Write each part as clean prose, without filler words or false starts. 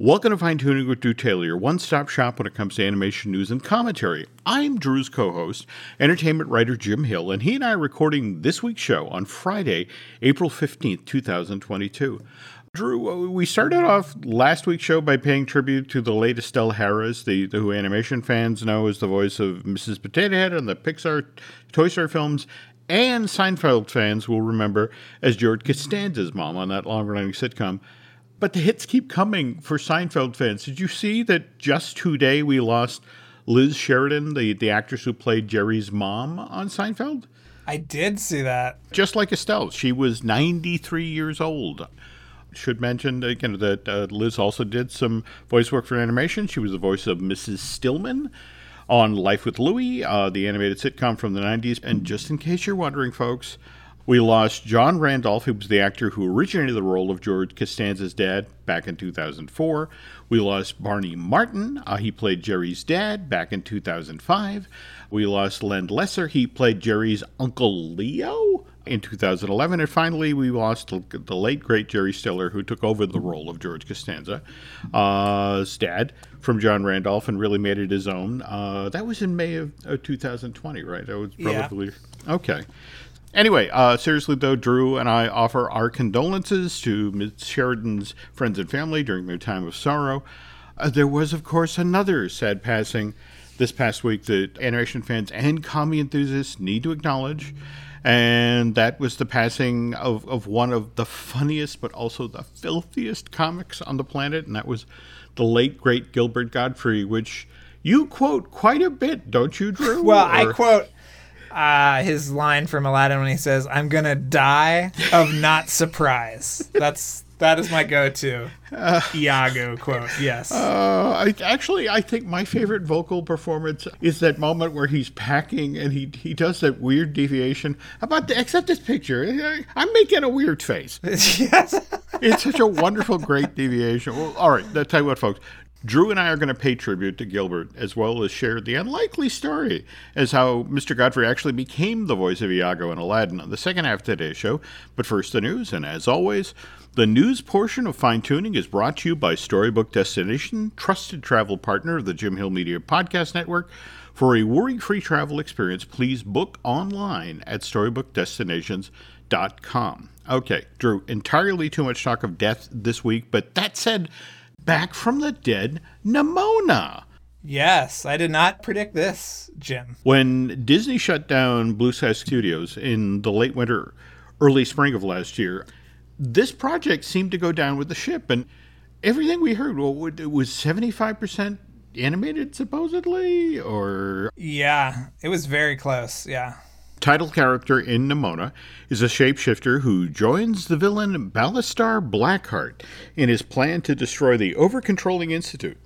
Welcome to Fine Tuning with Drew Taylor, your one-stop shop when it comes to animation news and commentary. I'm Drew's co-host, entertainment writer Jim Hill, and he and I are recording this week's show on Friday, April 15th, 2022. Drew, we started off last week's show by paying tribute to the late Estelle Harris, the who animation fans know as the voice of Mrs. Potato Head on the Pixar Toy Story films, and Seinfeld fans will remember as George Costanza's mom on that long-running sitcom. But the hits keep coming for Seinfeld fans. Did you see that just today we lost Liz Sheridan, the actress who played Jerry's mom on Seinfeld? I did see that. Just like Estelle, she was 93 years old. Should mention again that Liz also did some voice work for animation. She was the voice of Mrs. Stillman on Life with Louie, the animated sitcom from the 90s. And just in case you're wondering, folks, we lost John Randolph, who was the actor who originated the role of George Costanza's dad back in 2004. We lost Barney Martin. He played Jerry's dad back in 2005. We lost Len Lesser. He played Jerry's Uncle Leo in 2011. And finally, we lost the late, great Jerry Stiller, who took over the role of George Costanza's dad from John Randolph and really made it his own. That was in May of 2020, right? That was probably... Yeah. Okay. Anyway, seriously though, Drew and I offer our condolences to Ms. Sheridan's friends and family during their time of sorrow. There was, of course, another sad passing this past week that animation fans and commie enthusiasts need to acknowledge, and that was the passing of one of the funniest but also the filthiest comics on the planet, and that was the late, great Gilbert Gottfried, which you quote quite a bit, don't you, Drew? Well, I quote... his line from Aladdin when he says, "I'm gonna die of not surprise." That is my go-to Iago quote. Yes. I think my favorite vocal performance is that moment where he's packing and he does that weird deviation about the accept this picture. I'm making a weird face. Yes. It's such a wonderful, great deviation. Well, all right. I'll tell you what, folks. Drew and I are going to pay tribute to Gilbert, as well as share the unlikely story as how Mr. Godfrey actually became the voice of Iago and Aladdin on the second half of today's show. But first, the news. And as always, the news portion of Fine Tuning is brought to you by Storybook Destination, trusted travel partner of the Jim Hill Media Podcast Network. For a worry-free travel experience, please book online at StorybookDestinations.com. Okay, Drew, entirely too much talk of death this week, but that said... Back from the dead, Nimona. Yes, I did not predict this, Jim. When Disney shut down Blue Sky Studios in the late winter, early spring of last year, this project seemed to go down with the ship. And everything we heard, well, it was 75% animated, supposedly, or... Yeah, it was very close, yeah. Title character in Nimona is a shapeshifter who joins the villain Ballister Blackheart in his plan to destroy the over-controlling institute.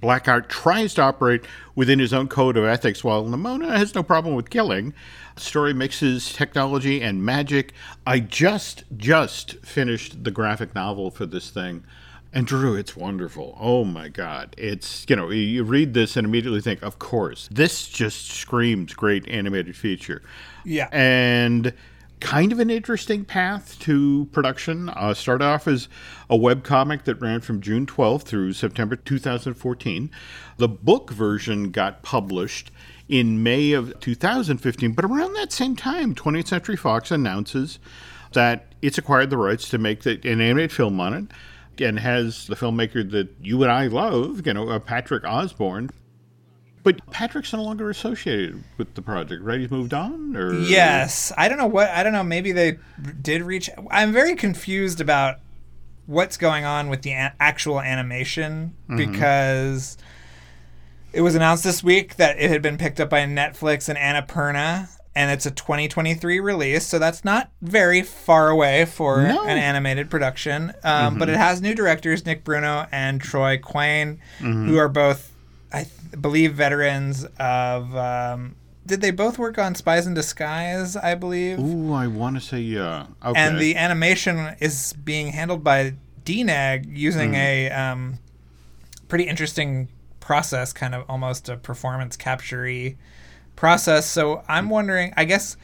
Blackheart tries to operate within his own code of ethics, while Nimona has no problem with killing. The story mixes technology and magic. I just finished the graphic novel for this thing. And Drew, it's wonderful. Oh, my God. It's, you know, you read this and immediately think, of course, this just screams great animated feature. Yeah. And kind of an interesting path to production. Started off as a webcomic that ran from June 12th through September 2014. The book version got published in May of 2015. But around that same time, 20th Century Fox announces that it's acquired the rights to make an animated film on it. And has the filmmaker that you and I love, you know, Patrick Osborne. But Patrick's no longer associated with the project, right? He's moved on? Or yes. I don't know. Maybe they did reach... I'm very confused about what's going on with the actual animation because it was announced this week that it had been picked up by Netflix and Annapurna. And it's a 2023 release, so that's not very far away for an animated production. But it has new directors, Nick Bruno and Troy Quain, who are both, I believe, veterans of... did they both work on Spies in Disguise, I believe? Ooh, I want to say yeah. Okay. And the animation is being handled by DNEG using a pretty interesting process, kind of almost a performance capture-y process. So I'm wondering, I guess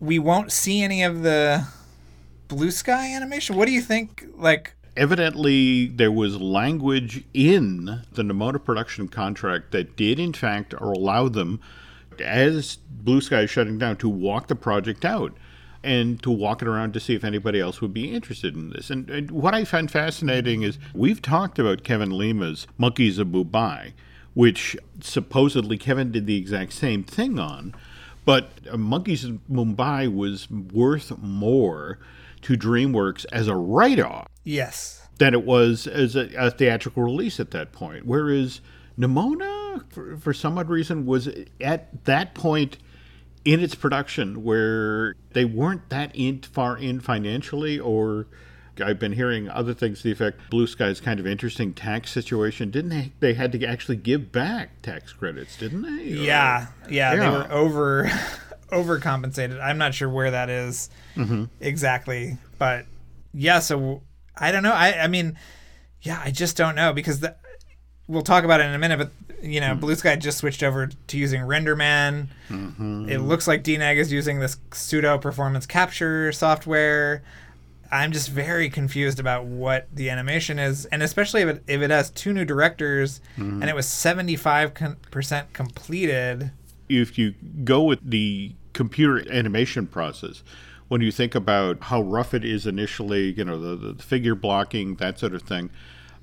we won't see any of the Blue Sky animation. What do you think? Like, evidently there was language in the Nimona production contract that did, in fact, or allow them, as Blue Sky is shutting down, to walk the project out and to walk it around to see if anybody else would be interested in this. And what I find fascinating is we've talked about Kevin Lima's Monkeys of Mumbai, which supposedly Kevin did the exact same thing on, but Monkeys of Mumbai was worth more to DreamWorks as a write-off than it was as a theatrical release at that point. Whereas Nimona, for some odd reason, was at that point in its production where they weren't that far in financially, or I've been hearing other things to the effect Blue Sky's kind of interesting tax situation. Didn't they had to actually give back tax credits, didn't they? Yeah, they were overcompensated. I'm not sure where that is exactly, but yeah, so I don't know. I mean, I just don't know, because we'll talk about it in a minute, but, you know, Blue Sky just switched over to using RenderMan. It looks like DNEG is using this pseudo performance capture software. I'm just very confused about what the animation is, and especially if it has two new directors and it was 75% completed. If you go with the computer animation process, when you think about how rough it is initially, you know, the figure blocking, that sort of thing,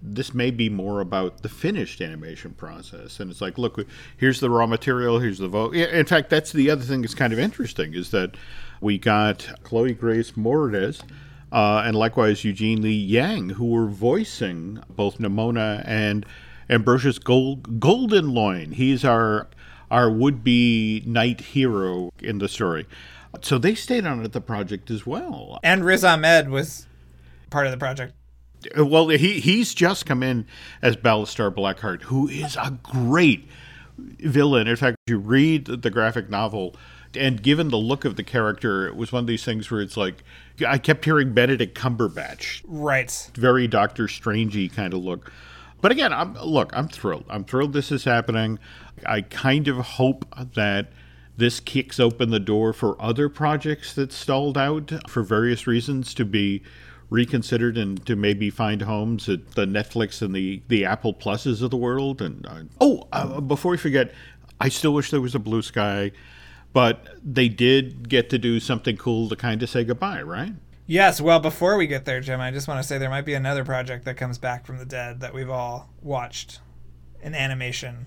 this may be more about the finished animation process. And it's like, look, here's the raw material, here's the vote. In fact, that's the other thing that's kind of interesting, is that we got Chloe Grace Moretz and likewise Eugene Lee Yang, who were voicing both Nimona and Ambrosius Goldenloin. He's our would-be knight hero in the story. So they stayed on at the project as well. And Riz Ahmed was part of the project. Well, he's just come in as Ballister Blackheart, who is a great villain. In fact, you read the graphic novel, and given the look of the character, it was one of these things where it's like, I kept hearing Benedict Cumberbatch. Right. Very Doctor Strangey kind of look. But again, I'm thrilled. I'm thrilled this is happening. I kind of hope that this kicks open the door for other projects that stalled out for various reasons to be reconsidered and to maybe find homes at the Netflix and the Apple Pluses of the world. And before we forget, I still wish there was a Blue Sky, but they did get to do something cool to kind of say goodbye, right? Yes, well, before we get there, Jim, I just want to say there might be another project that comes back from the dead that we've all watched in animation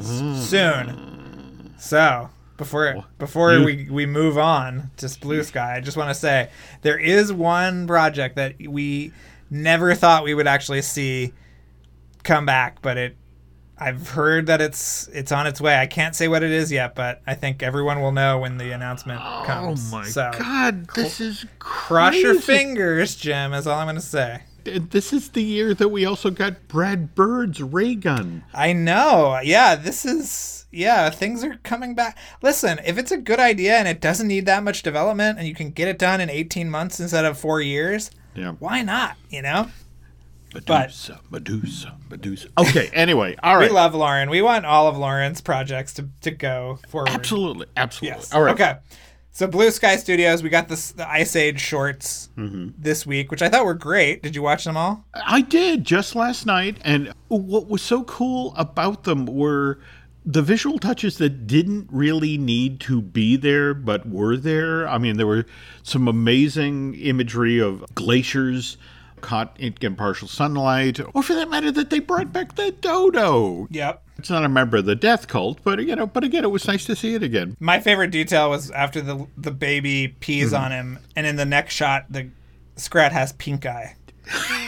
soon. So, before we move on to Blue Sky, I just want to say there is one project that we never thought we would actually see come back, but I've heard that it's on its way. I can't say what it is yet, but I think everyone will know when the announcement comes. Oh, my God. This is crazy. Cross your fingers, Jim, is all I'm going to say. This is the year that we also got Brad Bird's ray gun. I know. Yeah, things are coming back. Listen, if it's a good idea and it doesn't need that much development and you can get it done in 18 months instead of 4 years, why not, you know? Medusa. Okay, anyway, all right. We love Lauren. We want all of Lauren's projects to go forward. Absolutely. Yes. All right. Okay, so Blue Sky Studios, we got the Ice Age shorts this week, which I thought were great. Did you watch them all? I did, just last night. And what was so cool about them were the visual touches that didn't really need to be there, but were there. I mean, there were some amazing imagery of glaciers caught in partial sunlight, or for that matter, that they brought back the dodo. Yep. It's not a member of the death cult, but you know. But again, it was nice to see it again. My favorite detail was after the baby pees on him, and in the next shot, the Scrat has pink eye.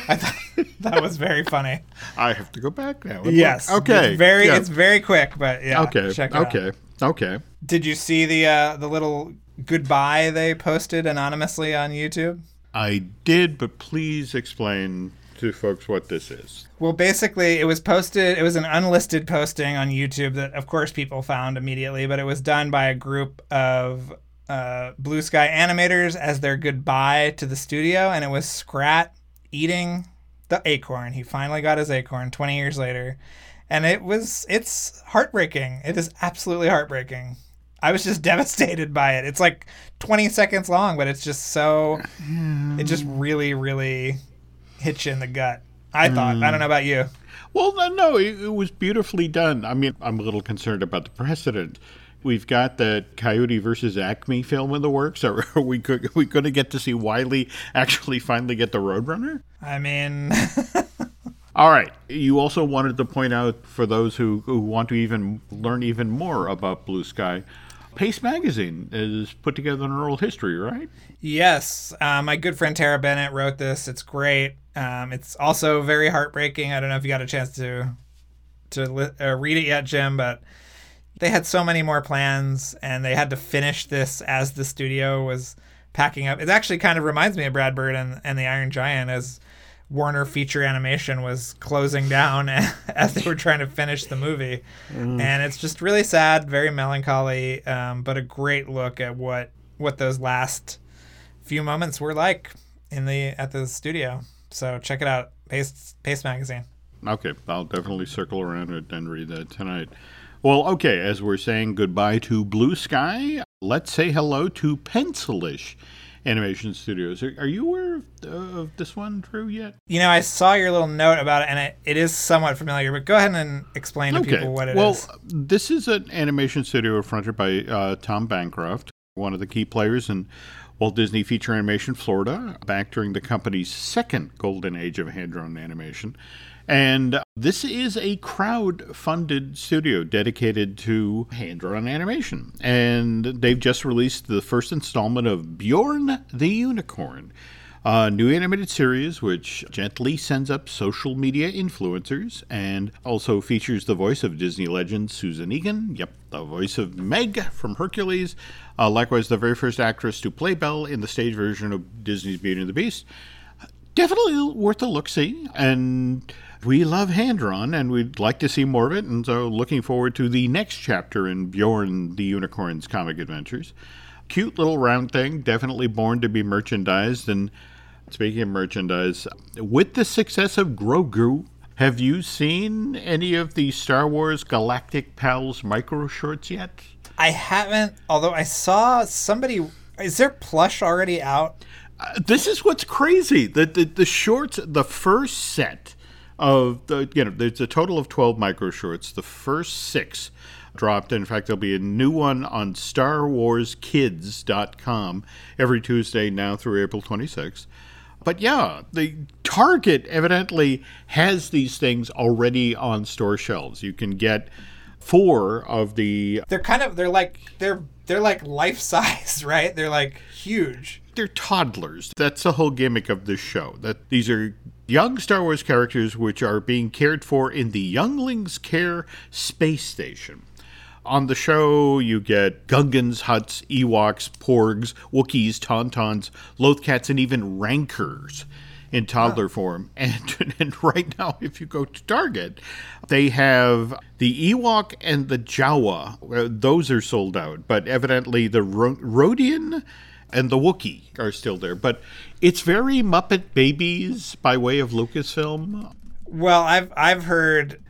I thought that was very funny. I have to go back now. Yes. Look. Okay. It's very quick, but yeah. Okay. Check it out. Okay. Did you see the little goodbye they posted anonymously on YouTube? I did, but please explain to folks what this is. Well, basically, it was an unlisted posting on YouTube that, of course, people found immediately, but it was done by a group of Blue Sky animators as their goodbye to the studio, and it was Scrat eating the acorn. He finally got his acorn 20 years later, and it's heartbreaking. It is absolutely heartbreaking. I was just devastated by it. It's like 20 seconds long, but it's just really, really hit you in the gut. I thought. I don't know about you. Well, no, it was beautifully done. I mean, I'm a little concerned about the precedent. We've got the Coyote versus Acme film in the works. Are we going to get to see Wiley actually finally get the Roadrunner? I mean... All right. You also wanted to point out, for those who want to even learn even more about Blue Sky, Pace Magazine is put together an oral history, right? Yes. My good friend Tara Bennett wrote this. It's great. It's also very heartbreaking. I don't know if you got a chance to read it yet, Jim, but they had so many more plans, and they had to finish this as the studio was packing up. It actually kind of reminds me of Brad Bird and the Iron Giant as Warner Feature Animation was closing down as they were trying to finish the movie. And it's just really sad, very melancholy, but a great look at what those last few moments were like at the studio. So check it out, Pace Magazine. Okay, I'll definitely circle around it and read that tonight. Well, okay, as we're saying goodbye to Blue Sky, let's say hello to Pencil-ish Animation Studios. Are you aware of this one, Drew, yet? You know, I saw your little note about it, and it is somewhat familiar, but go ahead and explain to people what it is. Well, this is an animation studio fronted by Tom Bancroft, one of the key players in Walt Disney Feature Animation Florida, back during the company's second golden age of hand-drawn animation. And this is a crowd-funded studio dedicated to hand-drawn animation. And they've just released the first installment of Bjorn the Unicorn, a new animated series which gently sends up social media influencers and also features the voice of Disney legend Susan Egan, the voice of Meg from Hercules, likewise the very first actress to play Belle in the stage version of Disney's Beauty and the Beast. Definitely worth a look-see, and we love hand-drawn, and we'd like to see more of it, and so looking forward to the next chapter in Bjorn the Unicorn's comic adventures. Cute little round thing, definitely born to be merchandised, and speaking of merchandise, with the success of Grogu, have you seen any of the Star Wars Galactic Pals micro-shorts yet? I haven't, although I saw somebody... Is their plush already out? This is what's crazy. The shorts, the first set of there's a total of 12 micro shorts. The first 6 dropped. In fact, there'll be a new one on StarWarsKids.com every Tuesday now through April 26th. But yeah, the Target evidently has these things already on store shelves. You can get 4 of the... They're like life size, right? They're like huge. They're toddlers. That's the whole gimmick of this show. That these are young Star Wars characters which are being cared for in the Younglings Care Space Station. On the show, you get Gungans, Hutts, Ewoks, Porgs, Wookiees, Tauntauns, Lothcats, and even Rancors in toddler form. And right now, if you go to Target, they have the Ewok and the Jawa. Those are sold out, but evidently the Rodian and the Wookiee are still there. But it's very Muppet Babies by way of Lucasfilm. Well, I've heard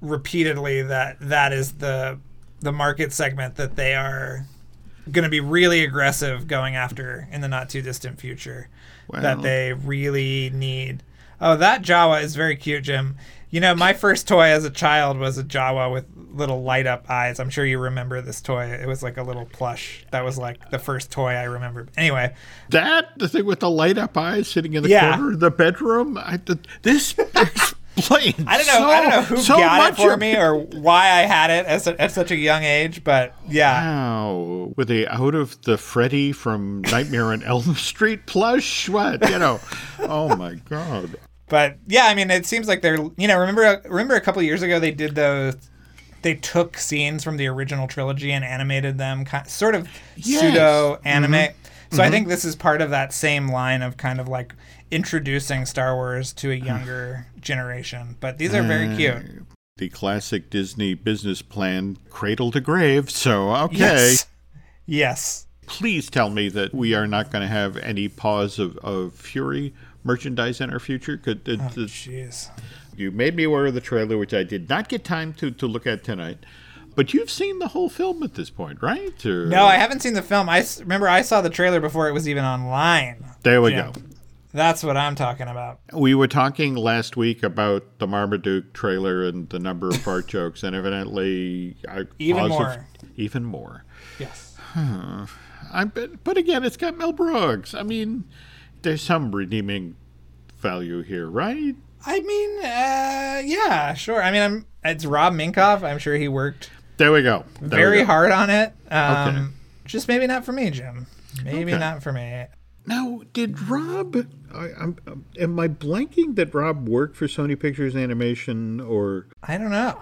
repeatedly that is the market segment that they are going to be really aggressive going after in the not too distant future. Wow. That they really need. Oh, that Jawa is very cute, Jim. You know, my first toy as a child was a Jawa with little light-up eyes. I'm sure you remember this toy. It was like a little plush. That was like the first toy I remember. Anyway. The thing with the light-up eyes sitting in the corner of the bedroom? This explains I don't know who got it for me or why I had it at such a young age, but yeah. Wow. Were they out of the Freddy from Nightmare on Elm Street plush? What? You know. Oh, my God. But yeah, I mean, it seems like they're, you know, remember a couple of years ago they took scenes from the original trilogy and animated them, sort of pseudo animate. Mm-hmm. So I think this is part of that same line of kind of like introducing Star Wars to a younger generation. But these are very cute. The classic Disney business plan, cradle to grave. So, okay. Yes. Please tell me that we are not going to have any pause of fury merchandise in our future. You made me aware of the trailer, which I did not get time to look at tonight. But you've seen the whole film at this point, right? Or... No, I haven't seen the film. I remember I saw the trailer before it was even online. There we go. That's what I'm talking about. We were talking last week about the Marmaduke trailer and the number of fart jokes, and evidently... Even more. Yes. But again, it's got Mel Brooks. I mean, there's some redeeming value here, right? I mean, yeah, sure. I mean, it's Rob Minkoff. I'm sure he worked... There we go. Very hard on it. Okay. Just maybe not for me, Jim. Maybe not for me. Now, did Rob... am I blanking that Rob worked for Sony Pictures Animation or... I don't know.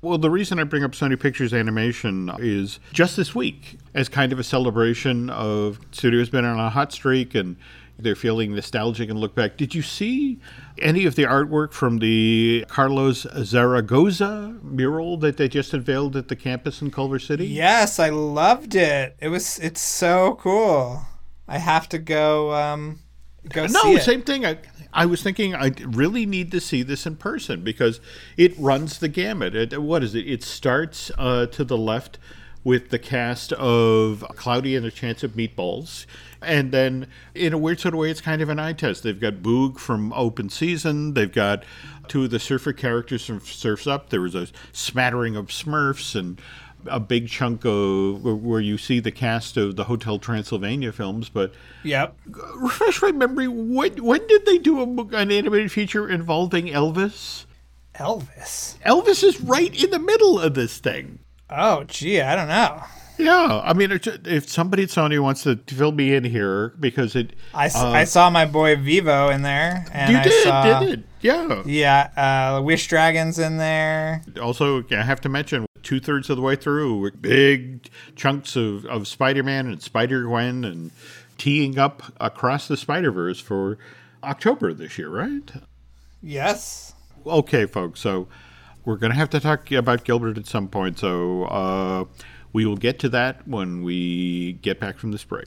Well, the reason I bring up Sony Pictures Animation is just this week as kind of a celebration of studio's been on a hot streak and they're feeling nostalgic and look back. Did you see any of the artwork from the Carlos Zaragoza mural that they just unveiled at the campus in Culver City? Yes, I loved it. It's so cool. I have to go see it. No, same thing. I was thinking I really need to see this in person because it runs the gamut. What is it? It starts to the left with the cast of Cloudy and a Chance of Meatballs. And then, in a weird sort of way, it's kind of an eye test. They've got Boog from Open Season. They've got two of the surfer characters from Surf's Up. There was a smattering of Smurfs and a big chunk of where you see the cast of the Hotel Transylvania films, but refresh my memory. When did they do an animated feature involving Elvis? Elvis is right in the middle of this thing. Oh, gee, I don't know. Yeah, I mean, if somebody at Sony wants to fill me in here, because it... I saw my boy Vivo in there. And you did? Yeah. Yeah, Wish Dragon's in there. Also, I have to mention, 2/3 of the way through, with big chunks of Spider-Man and Spider-Gwen and teeing up Across the Spider-Verse for October this year, right? Yes. Okay, folks, so we're going to have to talk about Gilbert at some point, so we will get to that when we get back from this break.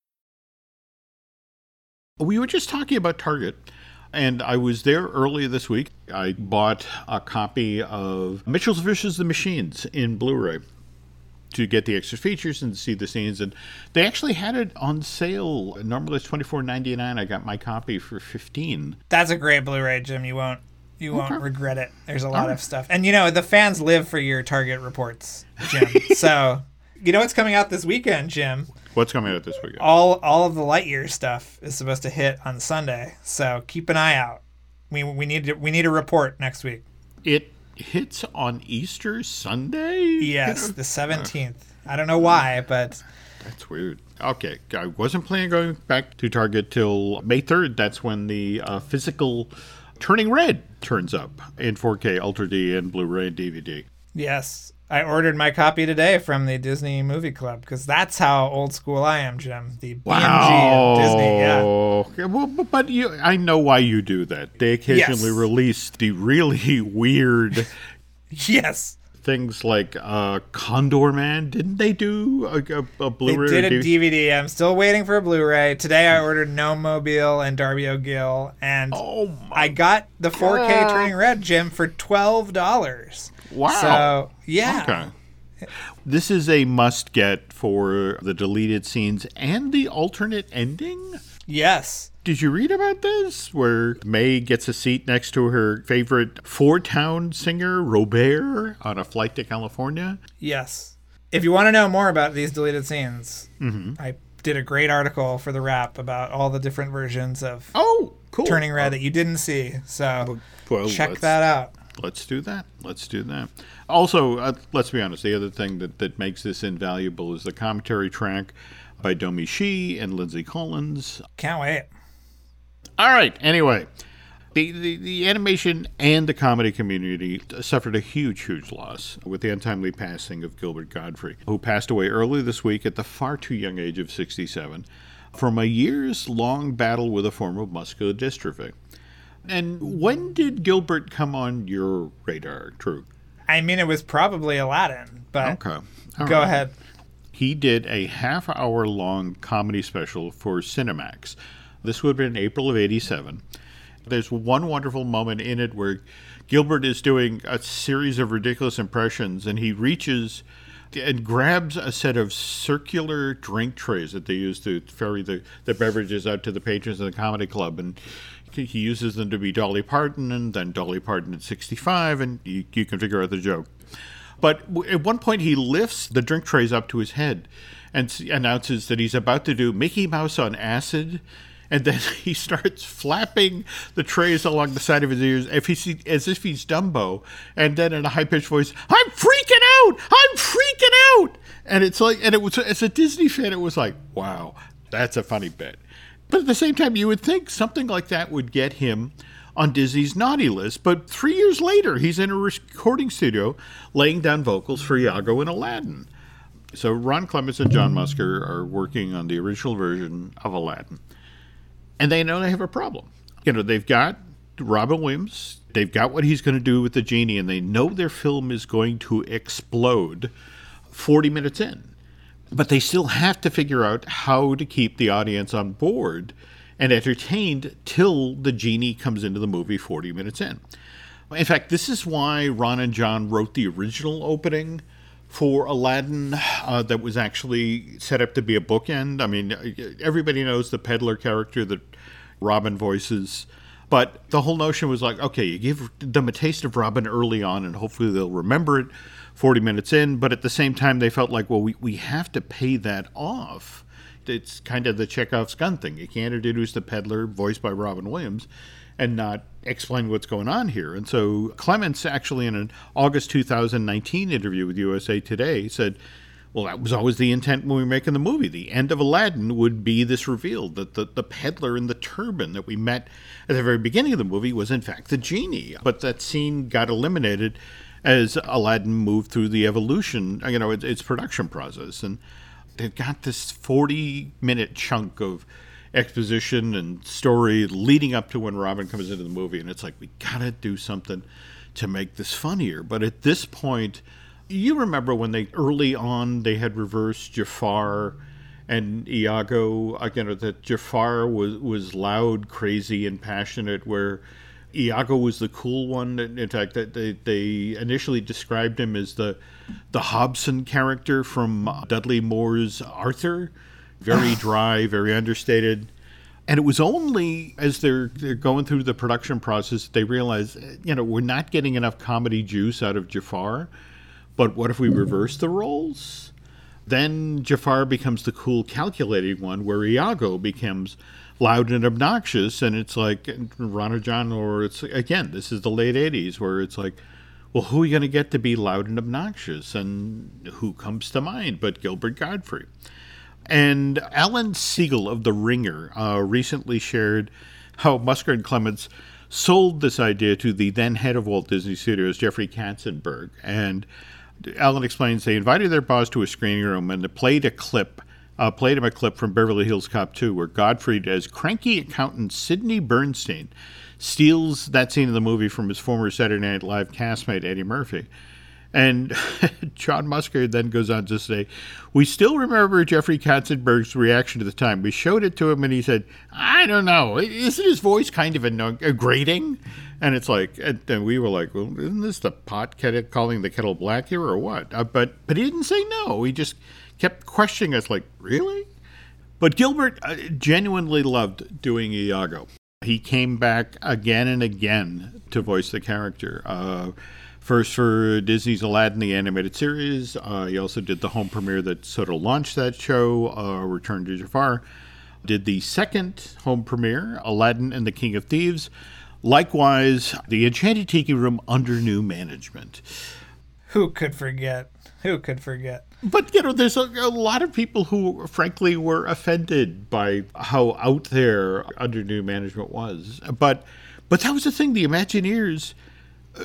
We were just talking about Target, and I was there earlier this week. I bought a copy of Mitchell vs. the Machines in Blu-ray to get the extra features and see the scenes. And they actually had it on sale. Normally it's $24.99. I got my copy for $15. That's a great Blu-ray, Jim. You won't regret it. There's a lot of stuff. And, you know, the fans live for your Target reports, Jim. So, you know what's coming out this weekend, Jim? What's coming out this weekend? All of the Lightyear stuff is supposed to hit on Sunday, so keep an eye out. We need a report next week. It hits on Easter Sunday? Yes, the 17th. I don't know why, but... That's weird. Okay, I wasn't planning on going back to Target till May 3rd. That's when the physical Turning Red turns up in 4K, Ultra D, and Blu-ray and DVD. Yes. I ordered my copy today from the Disney Movie Club because that's how old school I am, Jim. The BMG of Disney. Yeah. Okay, well, but I know why you do that. They occasionally release the really weird things like Condor Man. Didn't they do a Blu-ray? They did a DVD. I'm still waiting for a Blu-ray. Today I ordered Gnomemobile and Darby O'Gill, and I got the 4K Turning Red, Jim, for $12. Wow. So, okay. This is a must get for the deleted scenes and the alternate ending? Yes. Did you read about this? Where May gets a seat next to her favorite four-town singer, Robert, on a flight to California? Yes. If you want to know more about these deleted scenes, I did a great article for The Wrap about all the different versions of Turning Red that you didn't see. So check that out. Let's do that. Also, let's be honest, the other thing that makes this invaluable is the commentary track by Domi Shi and Lindsay Collins. Can't wait. All right. Anyway, the animation and the comedy community suffered a huge, huge loss with the untimely passing of Gilbert Gottfried, who passed away early this week at the far too young age of 67. from a years-long battle with a form of muscular dystrophy. And when did Gilbert come on your radar, True? I mean, it was probably Aladdin, but okay. Go ahead. He did a half-hour-long comedy special for Cinemax. This would have been April of 1987. There's one wonderful moment in it where Gilbert is doing a series of ridiculous impressions, and he reaches and grabs a set of circular drink trays that they use to ferry the beverages out to the patrons of the comedy club. And he uses them to be Dolly Parton, and then Dolly Parton at 65, and you can figure out the joke. But at one point, he lifts the drink trays up to his head and announces that he's about to do Mickey Mouse on acid. And then he starts flapping the trays along the side of his ears as if he's Dumbo. And then in a high-pitched voice, "I'm freaking out! I'm freaking out!" And it's like, and it was, as a Disney fan, it was like, wow, that's a funny bit. But at the same time, you would think something like that would get him on Disney's naughty list. But 3 years later, he's in a recording studio laying down vocals for Iago and Aladdin. So Ron Clements and John Musker are working on the original version of Aladdin. And they know they have a problem. You know, they've got Robin Williams. They've got what he's going to do with the genie. And they know their film is going to explode 40 minutes in. But they still have to figure out how to keep the audience on board and entertained till the genie comes into the movie 40 minutes in. In fact, this is why Ron and John wrote the original opening for Aladdin, that was actually set up to be a bookend. I mean, everybody knows the peddler character that Robin voices, but the whole notion was like, okay, you give them a taste of Robin early on, and hopefully they'll remember it 40 minutes in, but at the same time, they felt like, well, we have to pay that off. It's kind of the Chekhov's gun thing. You can't introduce the peddler, voiced by Robin Williams, and not explain what's going on here. And so Clements, actually in an August 2019 interview with USA Today, said, well, that was always the intent when we were making the movie. The end of Aladdin would be this reveal, that the peddler in the turban that we met at the very beginning of the movie was, in fact, the genie. But that scene got eliminated as Aladdin moved through the evolution, you know, its production process. And they've got this 40-minute chunk of exposition and story leading up to when Robin comes into the movie, and it's like, we gotta do something to make this funnier. But at this point, you remember when they early on they had reversed Jafar and Iago. Again, that Jafar was loud, crazy, and passionate, where Iago was the cool one. In fact, they initially described him as the Hobson character from Dudley Moore's Arthur. Very dry, very understated. And it was only as they're going through the production process that they realize, you know, we're not getting enough comedy juice out of Jafar, but what if we reverse the roles? Then Jafar becomes the cool, calculating one, where Iago becomes loud and obnoxious. And it's like Ron or John, or it's, again, this is the late 80s, where it's like, well, who are you going to get to be loud and obnoxious? And who comes to mind but Gilbert Gottfried? And Alan Siegel of The Ringer recently shared how Musker and Clements sold this idea to the then head of Walt Disney Studios, Jeffrey Katzenberg. And Alan explains they invited their boss to a screening room and played him a clip from Beverly Hills Cop 2, where Gottfried, as cranky accountant Sidney Bernstein, steals that scene in the movie from his former Saturday Night Live castmate, Eddie Murphy. And John Musker then goes on to say, we still remember Jeffrey Katzenberg's reaction to the time. We showed it to him, and he said, I don't know, isn't his voice kind of grating? And it's like, and we were like, well, isn't this the pot calling the kettle black here or what? But he didn't say no. He just kept questioning us like, really? But Gilbert genuinely loved doing Iago. He came back again and again to voice the character. First for Disney's Aladdin, the animated series. He also did the home premiere that sort of launched that show, Return to Jafar. Did the second home premiere, Aladdin and the King of Thieves. Likewise, the Enchanted Tiki Room under new management. Who could forget? Who could forget? But, you know, there's a lot of people who, frankly, were offended by how out there under new management was. But that was the thing. The Imagineers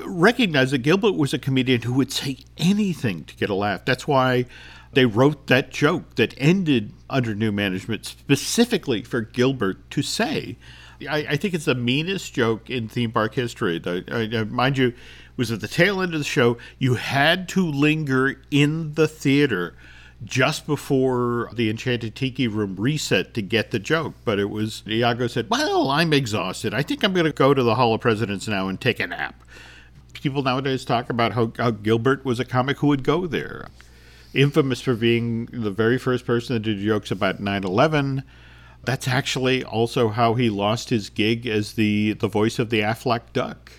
recognized that Gilbert was a comedian who would say anything to get a laugh. That's why They wrote that joke that ended under new management specifically for Gilbert to say. I think it's the meanest joke in theme park history. Mind you, it was at the tail end of the show. You had to linger in the theater just before the Enchanted Tiki Room reset to get the joke. But it was, Iago said, well, I'm exhausted. I think I'm going to go to the Hall of Presidents now and take a nap. People nowadays talk about how Gilbert was a comic who would go there. Infamous for being the very first person that did jokes about 9/11. That's actually also how he lost his gig as the voice of the Aflac Duck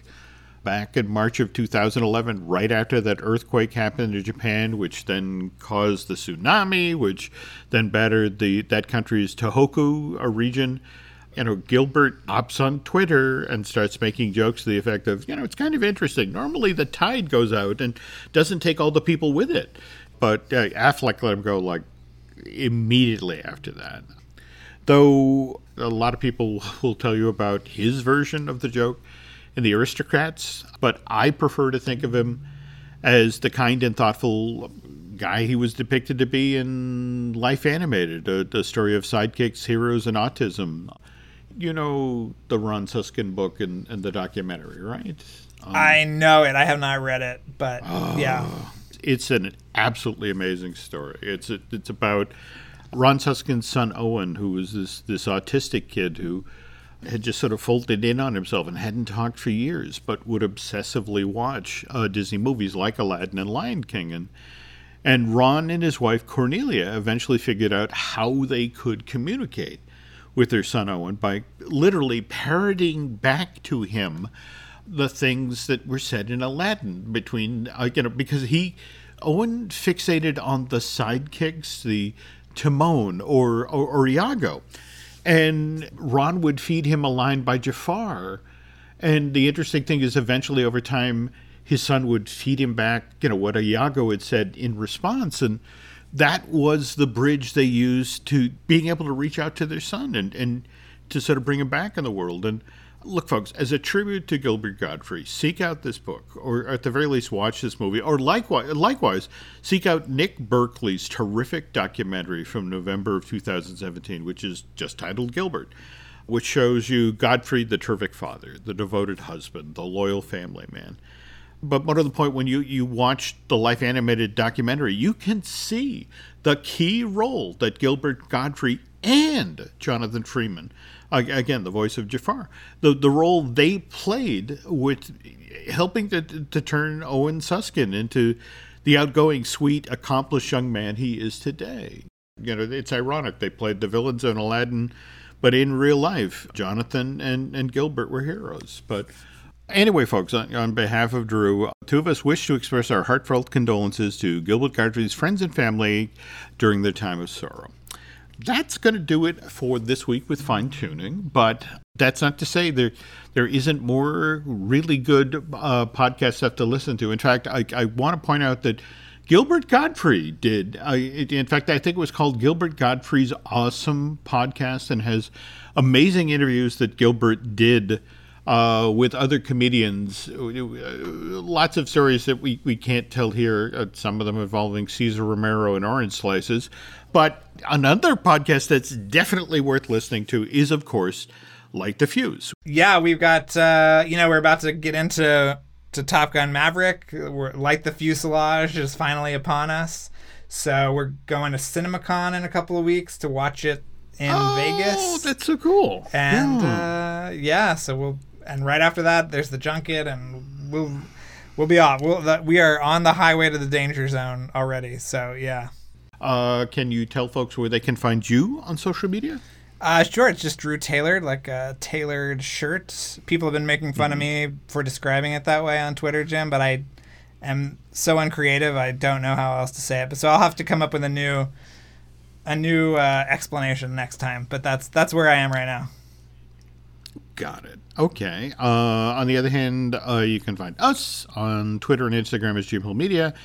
back in March of 2011, right after that earthquake happened in Japan, which then caused the tsunami, which then battered that country's Tohoku region. Gilbert hops on Twitter and starts making jokes to the effect of, it's kind of interesting. Normally the tide goes out and doesn't take all the people with it. But Affleck let him go, immediately after that. Though a lot of people will tell you about his version of the joke in The Aristocrats, but I prefer to think of him as the kind and thoughtful guy he was depicted to be in Life Animated, the story of sidekicks, heroes, and autism. You know the Ron Susskind book and the documentary, right? I know it. I have not read it, but yeah. It's an absolutely amazing story. It's about Ron Suskind's son, Owen, who was this autistic kid who had just sort of folded in on himself and hadn't talked for years, but would obsessively watch Disney movies like Aladdin and Lion King. And Ron and his wife, Cornelia, eventually figured out how they could communicate with their son, Owen, by literally parodying back to him the things that were said in Aladdin between, because Owen fixated on the sidekicks, the Timon or Iago, and Ron would feed him a line by Jafar. And the interesting thing is eventually over time, his son would feed him back, what Iago had said in response. And that was the bridge they used to being able to reach out to their son and to sort of bring him back in the world. And look, folks, as a tribute to Gilbert Gottfried, seek out this book, or at the very least watch this movie, or likewise, seek out Nick Berkeley's terrific documentary from November of 2017, which is just titled Gilbert, which shows you Gottfried, the terrific father, the devoted husband, the loyal family man. But more to the point, when you watch the Life Animated documentary, you can see the key role that Gilbert Gottfried and Jonathan Freeman, again, the voice of Jafar, the role they played with helping to turn Owen Susskind into the outgoing, sweet, accomplished young man he is today. It's ironic. They played the villains in Aladdin, but in real life, Jonathan and Gilbert were heroes. But anyway, folks, on behalf of Drew, two of us wish to express our heartfelt condolences to Gilbert Gottfried's friends and family during their time of sorrow. That's going to do it for this week with Fine Tuning, but that's not to say there isn't more really good podcast stuff to listen to. In fact, I want to point out that Gilbert Gottfried did. I think it was called Gilbert Gottfried's Awesome Podcast and has amazing interviews that Gilbert did with other comedians. Lots of stories that we can't tell here, some of them involving Cesar Romero and orange slices. But another podcast that's definitely worth listening to is, of course, Light the Fuse. Yeah, we've got, we're about to get into Top Gun Maverick. Light the Fuselage is finally upon us. So we're going to CinemaCon in a couple of weeks to watch it in Vegas. Oh, that's so cool. And, right after that, there's the junket, and we'll be off. We are on the highway to the danger zone already. So yeah. Can you tell folks where they can find you on social media? Sure, it's just Drew Tailored, like a tailored shirt. People have been making fun of me for describing it that way on Twitter, Jim, but I am so uncreative. I don't know how else to say it. But so I'll have to come up with a new explanation next time. But that's where I am right now. Got it. Okay. On the other hand, you can find us on Twitter and Instagram as Jim Hill Media,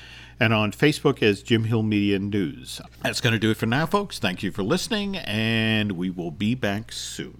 and on Facebook as Jim Hill Media News. That's going to do it for now, folks. Thank you for listening, and we will be back soon.